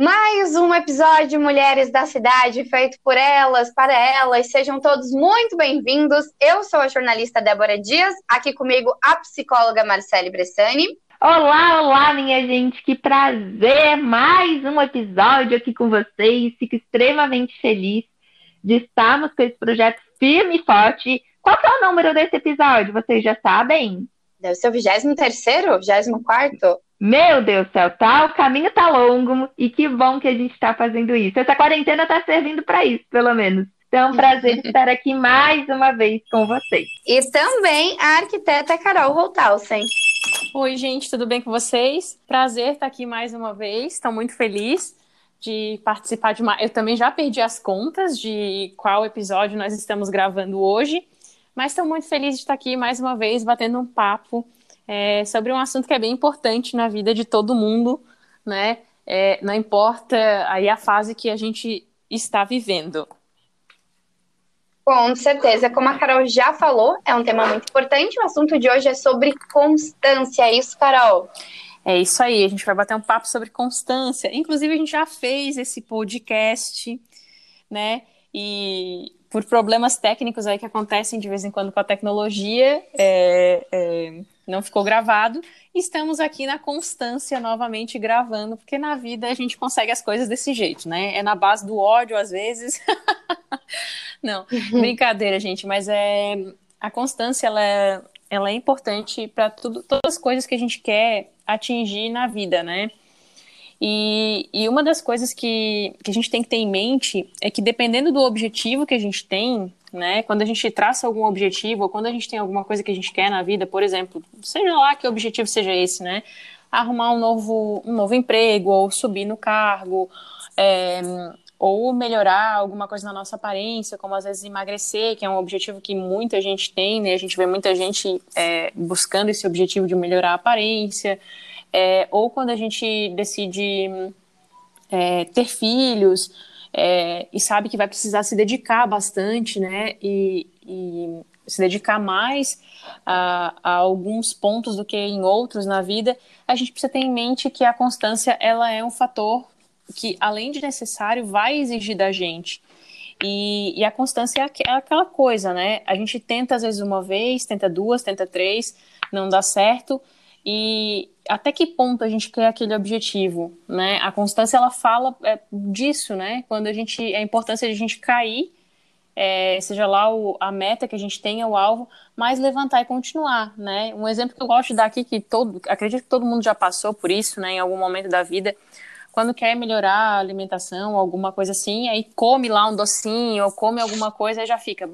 Mais um episódio Mulheres da Cidade, feito por elas, para elas. Sejam todos muito bem-vindos. Eu sou a jornalista Débora Dias, aqui comigo a psicóloga Marcele Bressani. Olá, olá, minha gente, que prazer! Mais um episódio aqui com vocês. Fico extremamente feliz de estarmos com esse projeto firme e forte. Qual que é o número desse episódio? Vocês já sabem? Deve ser o 23º, 24º? Meu Deus do céu, tá? O caminho tá longo e que bom que a gente tá fazendo isso. Essa quarentena tá servindo pra isso, pelo menos. Então, prazer estar aqui mais uma vez com vocês. E também a arquiteta Carol Voltausen. Oi, gente, tudo bem com vocês? Prazer estar aqui mais uma vez, estou muito feliz de participar de uma... Eu também já perdi as contas de qual episódio nós estamos gravando hoje, mas estou muito feliz de estar aqui mais uma vez batendo um papo sobre um assunto que é bem importante na vida de todo mundo, né? Não importa aí a fase que a gente está vivendo. Com certeza, como a Carol já falou, é um tema muito importante. O assunto de hoje é sobre constância, é isso, Carol? É isso aí, a gente vai bater um papo sobre constância. Inclusive, a gente já fez esse podcast, né? E por problemas técnicos aí que acontecem de vez em quando com a tecnologia, não ficou gravado. Estamos aqui na constância novamente gravando, porque na vida a gente consegue as coisas desse jeito, né? É na base do ódio às vezes. Não, brincadeira, gente, mas a constância ela é importante para todas as coisas que a gente quer atingir na vida, né? E uma das coisas que a gente tem que ter em mente é que dependendo do objetivo que a gente tem, né, quando a gente traça algum objetivo ou quando a gente tem alguma coisa que a gente quer na vida, por exemplo, seja lá que objetivo seja esse, né, arrumar um novo emprego ou subir no cargo, ou melhorar alguma coisa na nossa aparência, como às vezes emagrecer, que é um objetivo que muita gente tem, né, a gente vê muita gente buscando esse objetivo de melhorar a aparência. Ou quando a gente decide ter filhos e sabe que vai precisar se dedicar bastante, né? E se dedicar mais a alguns pontos do que em outros na vida, a gente precisa ter em mente que a constância ela é um fator que, além de necessário, vai exigir da gente. E a constância é aquela coisa, né? A gente tenta às vezes uma vez, tenta duas, tenta três, não dá certo. E até que ponto a gente quer aquele objetivo, né? A constância, ela fala disso, né? Quando a importância de a gente cair, seja lá a meta que a gente tenha, o alvo, mas levantar e continuar, né? Um exemplo que eu gosto de dar aqui, que acredito que todo mundo já passou por isso, né? Em algum momento da vida, quando quer melhorar a alimentação, alguma coisa assim, aí come lá um docinho, ou come alguma coisa, aí já fica,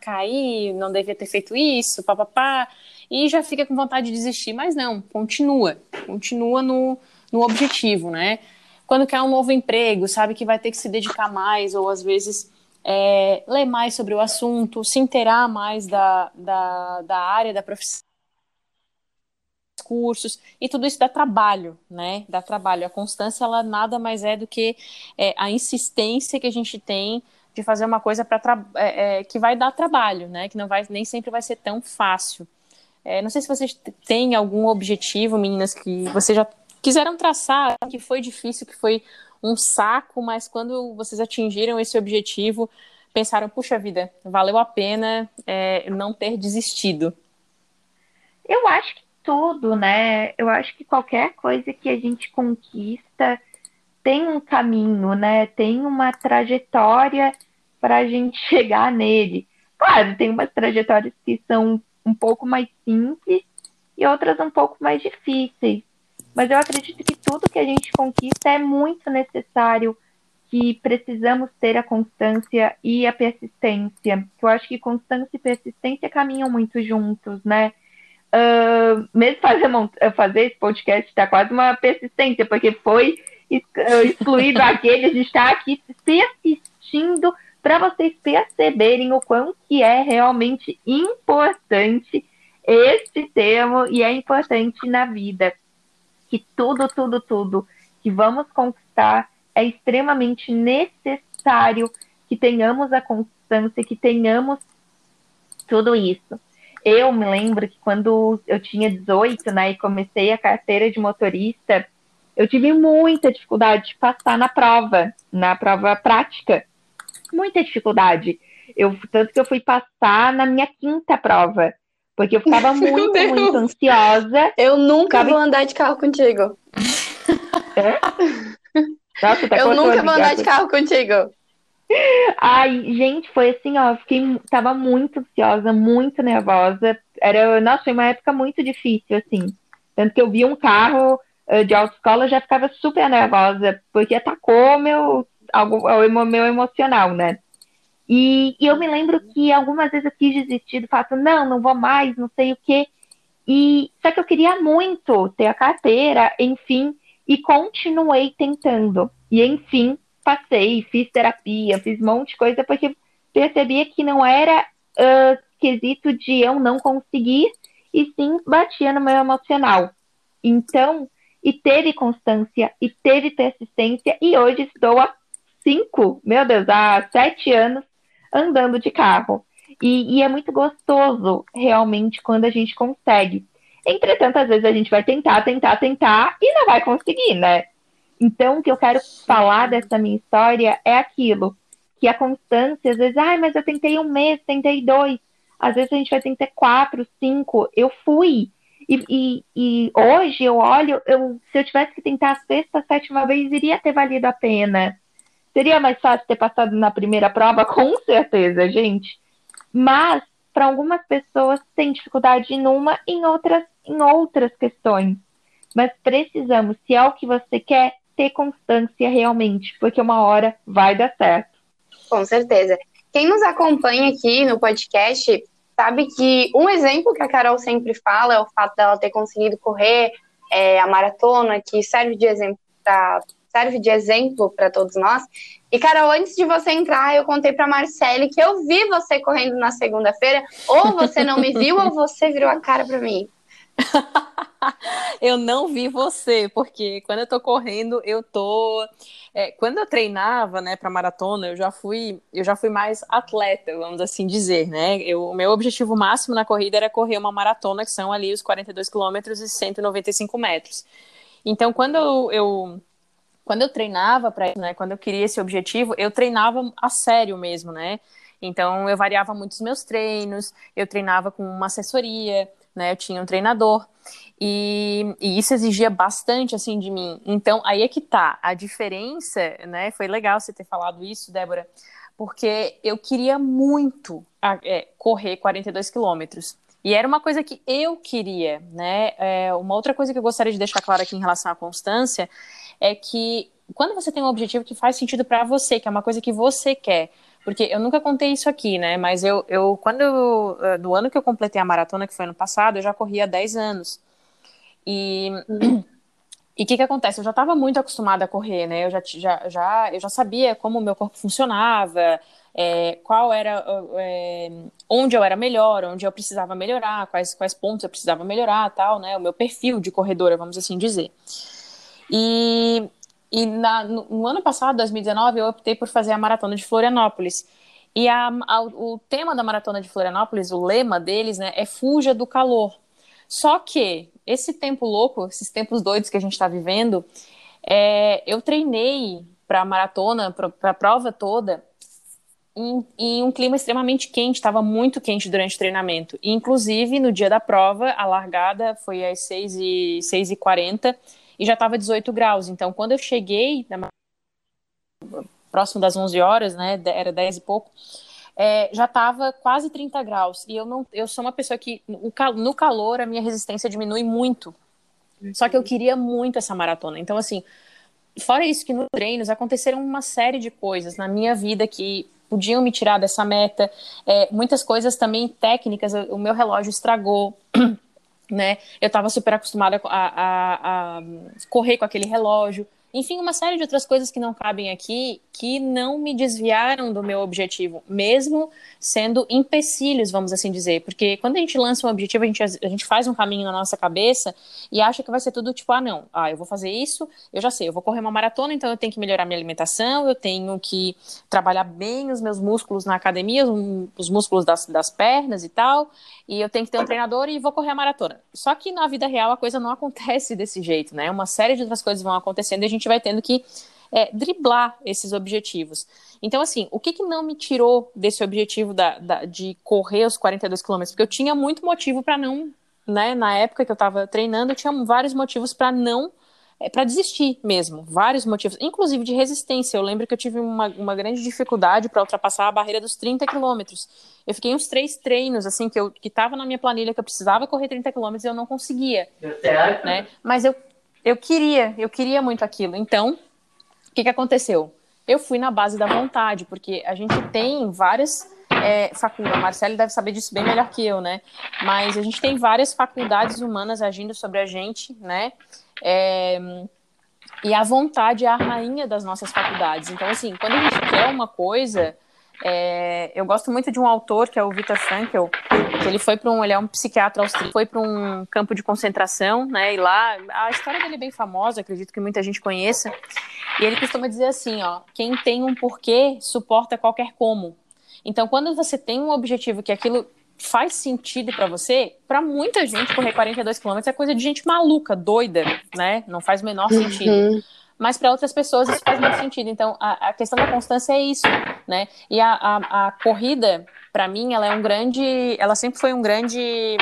caí, não devia ter feito isso, papapá. E já fica com vontade de desistir, mas não, continua no objetivo, né? Quando quer um novo emprego, sabe que vai ter que se dedicar mais, ou às vezes ler mais sobre o assunto, se inteirar mais da área, da profissão, cursos, e tudo isso dá trabalho, né? Dá trabalho. A constância, ela nada mais é do que a insistência que a gente tem de fazer uma coisa que vai dar trabalho, né? Que nem sempre vai ser tão fácil. Não sei se vocês têm algum objetivo, meninas, que vocês já quiseram traçar, que foi difícil, que foi um saco, mas quando vocês atingiram esse objetivo, pensaram, puxa vida, valeu a pena não ter desistido. Eu acho que tudo, né? Eu acho que qualquer coisa que a gente conquista tem um caminho, né? Tem uma trajetória para a gente chegar nele. Claro, tem umas trajetórias que são um pouco mais simples e outras um pouco mais difíceis. Mas eu acredito que tudo que a gente conquista é muito necessário, que precisamos ter a constância e a persistência. Eu acho que constância e persistência caminham muito juntos, né? Mesmo fazer esse podcast está quase uma persistência, porque foi excluído aquele, a gente está aqui persistindo para vocês perceberem o quão que é realmente importante este termo e é importante na vida. Que tudo que vamos conquistar é extremamente necessário que tenhamos a constância, que tenhamos tudo isso. Eu me lembro que quando eu tinha 18, né, e comecei a carteira de motorista, Eu tive muita dificuldade de passar na prova prática. Muita dificuldade. Tanto que eu fui passar na minha quinta prova. Porque eu ficava muito ansiosa. Eu nunca vou andar de carro contigo. É? Nossa, tá eu nunca vou andar de carro contigo. Ai, gente, foi assim, ó. Tava muito ansiosa, muito nervosa. Nossa, foi uma época muito difícil, assim. Tanto que eu vi um carro de autoescola, eu já ficava super nervosa, porque atacou meu emocional, né? E eu me lembro que algumas vezes eu quis desistir do fato, não vou mais, não sei o quê. Só que eu queria muito ter a carteira, enfim, e continuei tentando. E, enfim, passei, fiz terapia, fiz um monte de coisa, porque percebia que não era quesito de eu não conseguir, e sim batia no meu emocional. Então, e teve constância, e teve persistência, e hoje estou há 7 anos andando de carro. E é muito gostoso, realmente, quando a gente consegue. Entretanto, às vezes a gente vai tentar e não vai conseguir, né? Então, o que eu quero falar dessa minha história é aquilo, que a constância, às vezes, mas eu tentei 1 mês, tentei 2. Às vezes a gente vai tentar 4, 5. Eu fui. E hoje eu olho, se eu tivesse que tentar a 6ª, 7ª vez, iria ter valido a pena. Seria mais fácil ter passado na primeira prova? Com certeza, gente. Mas, para algumas pessoas, tem dificuldade em uma, em outras questões. Mas precisamos, se é o que você quer, ter constância realmente, porque uma hora vai dar certo. Com certeza. Quem nos acompanha aqui no podcast sabe que um exemplo que a Carol sempre fala é o fato dela ter conseguido correr a maratona, que serve de exemplo para... serve de exemplo para todos nós. E, Carol, antes de você entrar, eu contei para a Marcele que eu vi você correndo na segunda-feira. Ou você não me viu, ou você virou a cara para mim. Eu não vi você, porque quando eu tô correndo, quando eu treinava, né, para maratona, eu já fui mais atleta, vamos assim dizer, né? O meu objetivo máximo na corrida era correr uma maratona, que são ali os 42 quilômetros e 195 metros. Então, quando eu treinava para isso, né, quando eu queria esse objetivo, eu treinava a sério mesmo, né? Então, eu variava muito os meus treinos, eu treinava com uma assessoria, né? Eu tinha um treinador e isso exigia bastante, assim, de mim. Então, aí é que tá a diferença, né? Foi legal você ter falado isso, Débora, porque eu queria muito correr 42 quilômetros. E era uma coisa que eu queria, né? Uma outra coisa que eu gostaria de deixar clara aqui em relação à constância é que quando você tem um objetivo que faz sentido para você, que é uma coisa que você quer, porque eu nunca contei isso aqui, né? Mas no ano que eu completei a maratona, que foi ano passado, eu já corria há 10 anos. E o que acontece? Eu já estava muito acostumada a correr, né? Eu já sabia como o meu corpo funcionava, onde eu era melhor, onde eu precisava melhorar, quais pontos eu precisava melhorar, tal, né? O meu perfil de corredora, vamos assim dizer. No ano passado, 2019, eu optei por fazer a Maratona de Florianópolis. E o tema da Maratona de Florianópolis, o lema deles, né, é fuja do calor. Só que esse tempo louco, esses tempos doidos que a gente está vivendo, eu treinei para a maratona, para a prova toda, em um clima extremamente quente. Estava muito quente durante o treinamento. E, inclusive, no dia da prova, a largada foi às 6h40, e já estava 18 graus, então quando eu cheguei, próximo das 11 horas, né, era 10 e pouco, já estava quase 30 graus, e eu sou uma pessoa que, no calor, a minha resistência diminui muito, só que eu queria muito essa maratona. Então, assim, fora isso que nos treinos aconteceram uma série de coisas na minha vida que podiam me tirar dessa meta, muitas coisas também técnicas. O meu relógio estragou, né? Eu estava super acostumada a correr com aquele relógio. Enfim, uma série de outras coisas que não cabem aqui, que não me desviaram do meu objetivo, mesmo sendo empecilhos, vamos assim dizer. Porque quando a gente lança um objetivo, a gente faz um caminho na nossa cabeça e acha que vai ser tudo tipo, eu vou fazer isso, eu já sei, eu vou correr uma maratona, então eu tenho que melhorar minha alimentação, eu tenho que trabalhar bem os meus músculos na academia, os músculos das pernas e tal, e eu tenho que ter um treinador e vou correr a maratona. Só que na vida real a coisa não acontece desse jeito, né? Uma série de outras coisas vão acontecendo e a gente vai tendo que driblar esses objetivos. Então, assim, o que não me tirou desse objetivo de correr os 42 quilômetros? Porque eu tinha muito motivo para não, né, na época que eu estava treinando, eu tinha vários motivos para não, para desistir mesmo, vários motivos, inclusive de resistência. Eu lembro que eu tive uma grande dificuldade para ultrapassar a barreira dos 30 quilômetros. Eu fiquei uns 3 treinos, assim, que estava na minha planilha, que eu precisava correr 30 quilômetros e eu não conseguia. Né? Mas eu queria muito aquilo. Então, o que aconteceu? Eu fui na base da vontade, porque a gente tem várias faculdades, a Marcele deve saber disso bem melhor que eu, né? Mas a gente tem várias faculdades humanas agindo sobre a gente, né? E a vontade é a rainha das nossas faculdades. Então, assim, quando a gente quer uma coisa... eu gosto muito de um autor que é o Viktor Frankl, que ele é um psiquiatra austríaco, foi para um campo de concentração, né, e lá, a história dele é bem famosa, acredito que muita gente conheça, e ele costuma dizer assim, quem tem um porquê, suporta qualquer como. Então, quando você tem um objetivo que aquilo faz sentido para você, para muita gente, correr 42 km é coisa de gente maluca, doida, né, não faz o menor sentido. Mas para outras pessoas isso faz muito sentido. Então, a questão da constância é isso, né? E a corrida, para mim, ela sempre foi um grande...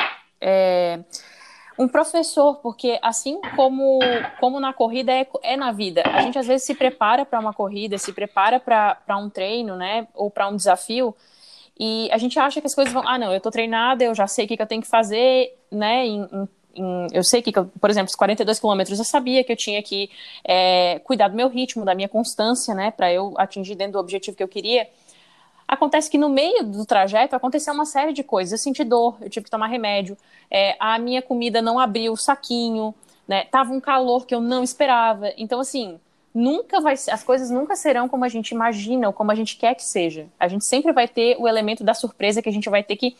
um professor, porque assim como na corrida é na vida. A gente, às vezes, se prepara para uma corrida, se prepara para um treino, né? Ou para um desafio. E a gente acha que as coisas vão... eu tô treinada, eu já sei o que eu tenho que fazer, né? Eu sei que, por exemplo, os 42 quilômetros eu sabia que eu tinha que cuidar do meu ritmo, da minha constância, né, para eu atingir dentro do objetivo que eu queria. Acontece que no meio do trajeto aconteceu uma série de coisas. Eu senti dor, eu tive que tomar remédio, a minha comida não abriu o saquinho, né, tava um calor que eu não esperava. Então, assim, as coisas nunca serão como a gente imagina ou como a gente quer que seja. A gente sempre vai ter o elemento da surpresa que a gente vai ter que...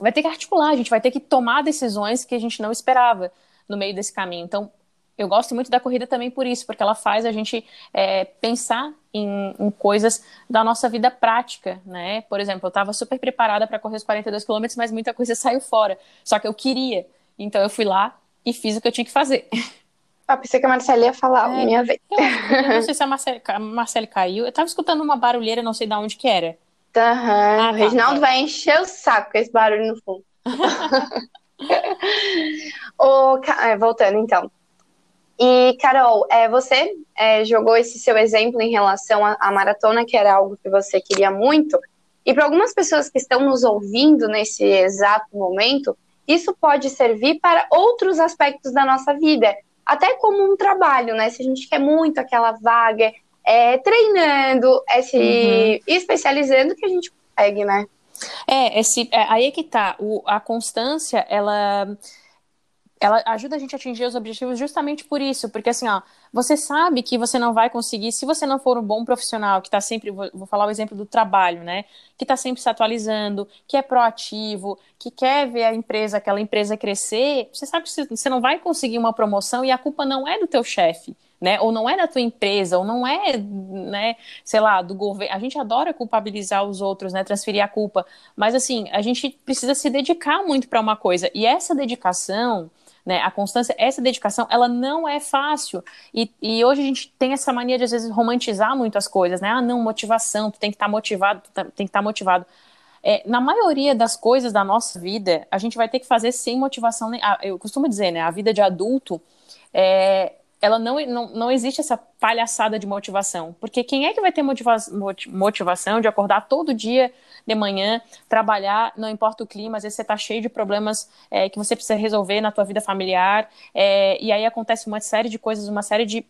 vai ter que articular, a gente vai ter que tomar decisões que a gente não esperava no meio desse caminho. Então, eu gosto muito da corrida também por isso, porque ela faz a gente pensar em coisas da nossa vida prática, né? Por exemplo, eu estava super preparada para correr os 42 km, mas muita coisa saiu fora. Só que eu queria. Então, eu fui lá e fiz o que eu tinha que fazer. Pensei que a Marcele ia falar minha vez. Eu não sei se a Marcele caiu. Eu estava escutando uma barulheira, não sei de onde que era. O Reginaldo vai encher o saco com esse barulho no fundo. Voltando então. E Carol, você jogou esse seu exemplo em relação à maratona, que era algo que você queria muito, e para algumas pessoas que estão nos ouvindo nesse exato momento, isso pode servir para outros aspectos da nossa vida, até como um trabalho, né? Se a gente quer muito aquela vaga, treinando, se especializando, que a gente consegue, né? Aí é que tá. A constância, ela ajuda a gente a atingir os objetivos justamente por isso. Porque assim, você sabe que você não vai conseguir, se você não for um bom profissional, que tá sempre, vou falar o exemplo do trabalho, né? Que tá sempre se atualizando, que é proativo, que quer ver aquela empresa crescer. Você sabe que você não vai conseguir uma promoção e a culpa não é do teu chefe. Né? Ou não é da tua empresa, ou não é, né, sei lá, do governo. A gente adora culpabilizar os outros, né, transferir a culpa, mas assim, a gente precisa se dedicar muito para uma coisa, e essa dedicação, né, a constância, essa dedicação, ela não é fácil, e hoje a gente tem essa mania de às vezes romantizar muito as coisas, né, motivação, tu tem que estar motivado, na maioria das coisas da nossa vida, a gente vai ter que fazer sem motivação, eu costumo dizer, né, a vida de adulto, ela não existe essa palhaçada de motivação, porque quem é que vai ter motivação de acordar todo dia de manhã, trabalhar, não importa o clima, às vezes você tá cheio de problemas que você precisa resolver na tua vida familiar, e aí acontece uma série de coisas, uma série de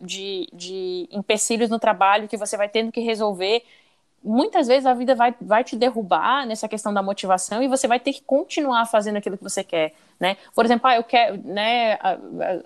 empecilhos no trabalho que você vai tendo que resolver. Muitas vezes a vida vai te derrubar nessa questão da motivação e você vai ter que continuar fazendo aquilo que você quer, né? Por exemplo, eu quero, né?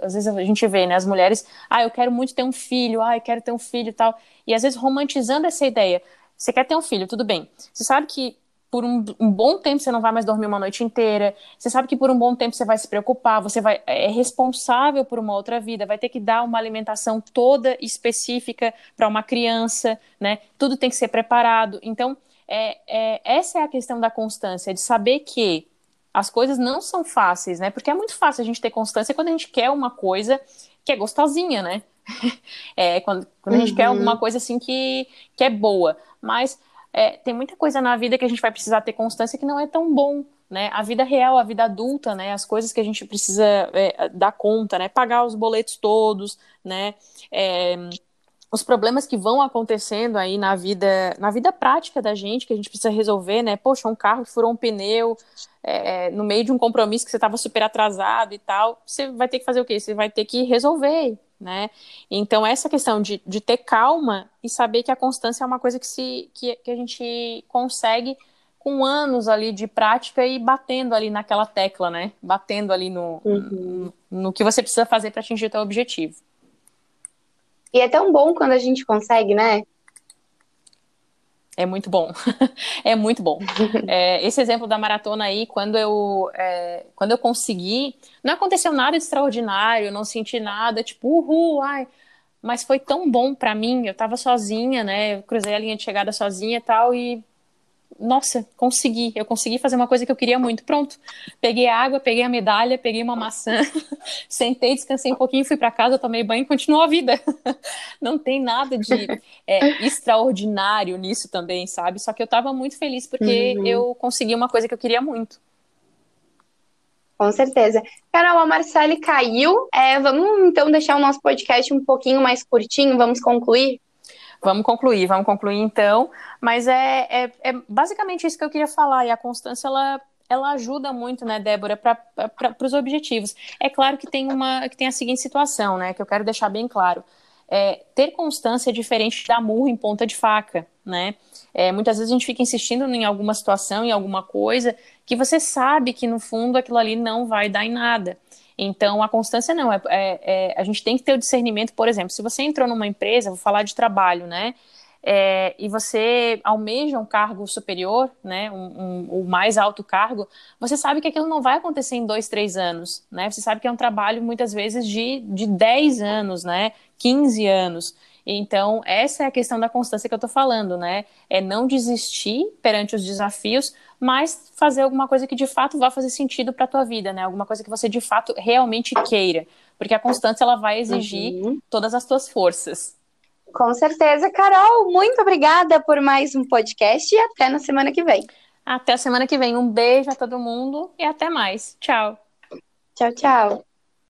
Às vezes a gente vê, né, as mulheres, eu quero muito ter um filho, eu quero ter um filho e tal. E às vezes romantizando essa ideia. Você quer ter um filho, tudo bem. Você sabe que por um bom tempo você não vai mais dormir uma noite inteira, você sabe que por um bom tempo você vai se preocupar, você vai, é responsável por uma outra vida, vai ter que dar uma alimentação toda específica para uma criança, né? Tudo tem que ser preparado. Então, essa é a questão da constância, de saber que as coisas não são fáceis, né? Porque é muito fácil a gente ter constância quando a gente quer uma coisa que é gostosinha, né? Quando a gente quer alguma coisa assim que é boa, mas... tem muita coisa na vida que a gente vai precisar ter constância que não é tão bom, né? A vida real, a vida adulta, né? As coisas que a gente precisa dar conta, né? Pagar os boletos todos, né? Os problemas que vão acontecendo aí na vida prática da gente, que a gente precisa resolver, né? Poxa, um carro que furou um pneu, no meio de um compromisso que você estava super atrasado e tal, você vai ter que fazer o quê? Você vai ter que resolver, né? Então, essa questão de ter calma e saber que a constância é uma coisa que a gente consegue com anos ali de prática e batendo ali naquela tecla, né? Batendo ali no que você precisa fazer para atingir o seu objetivo. E é tão bom quando a gente consegue, né? É muito bom. É muito bom. Esse exemplo da maratona aí, quando eu consegui, não aconteceu nada de extraordinário, não senti nada, tipo, uhul, ai. Mas foi tão bom pra mim, eu tava sozinha, né? Eu cruzei a linha de chegada sozinha e tal, e nossa, consegui. Eu consegui fazer uma coisa que eu queria muito. Pronto. Peguei a água, peguei a medalha, peguei uma maçã, sentei, descansei um pouquinho, fui para casa, tomei banho e continuou a vida. Não tem nada de extraordinário nisso também, sabe? Só que eu estava muito feliz porque eu consegui uma coisa que eu queria muito. Com certeza. Carol, a Marcele caiu. Vamos então deixar o nosso podcast um pouquinho mais curtinho, vamos concluir? Vamos concluir então, mas é basicamente isso que eu queria falar, e a constância, ela ajuda muito, né, Débora, para os objetivos. É claro que tem a seguinte situação, né, que eu quero deixar bem claro, ter constância é diferente de dar murro em ponta de faca, né, muitas vezes a gente fica insistindo em alguma situação, em alguma coisa, que você sabe que no fundo aquilo ali não vai dar em nada. Então, a constância não. A gente tem que ter o discernimento, por exemplo, se você entrou numa empresa, vou falar de trabalho, né? E você almeja um cargo superior, né? O mais alto cargo, você sabe que aquilo não vai acontecer em 2, 3 anos, né? Você sabe que é um trabalho, muitas vezes, de 10 anos, né? 15 anos. Então, essa é a questão da constância que eu tô falando, né? É não desistir perante os desafios, mas fazer alguma coisa que de fato vá fazer sentido para a tua vida, né? Alguma coisa que você de fato realmente queira. Porque a constância, ela vai exigir todas as tuas forças. Com certeza. Carol, muito obrigada por mais um podcast e até na semana que vem. Até a semana que vem. Um beijo a todo mundo e até mais. Tchau. Tchau, tchau.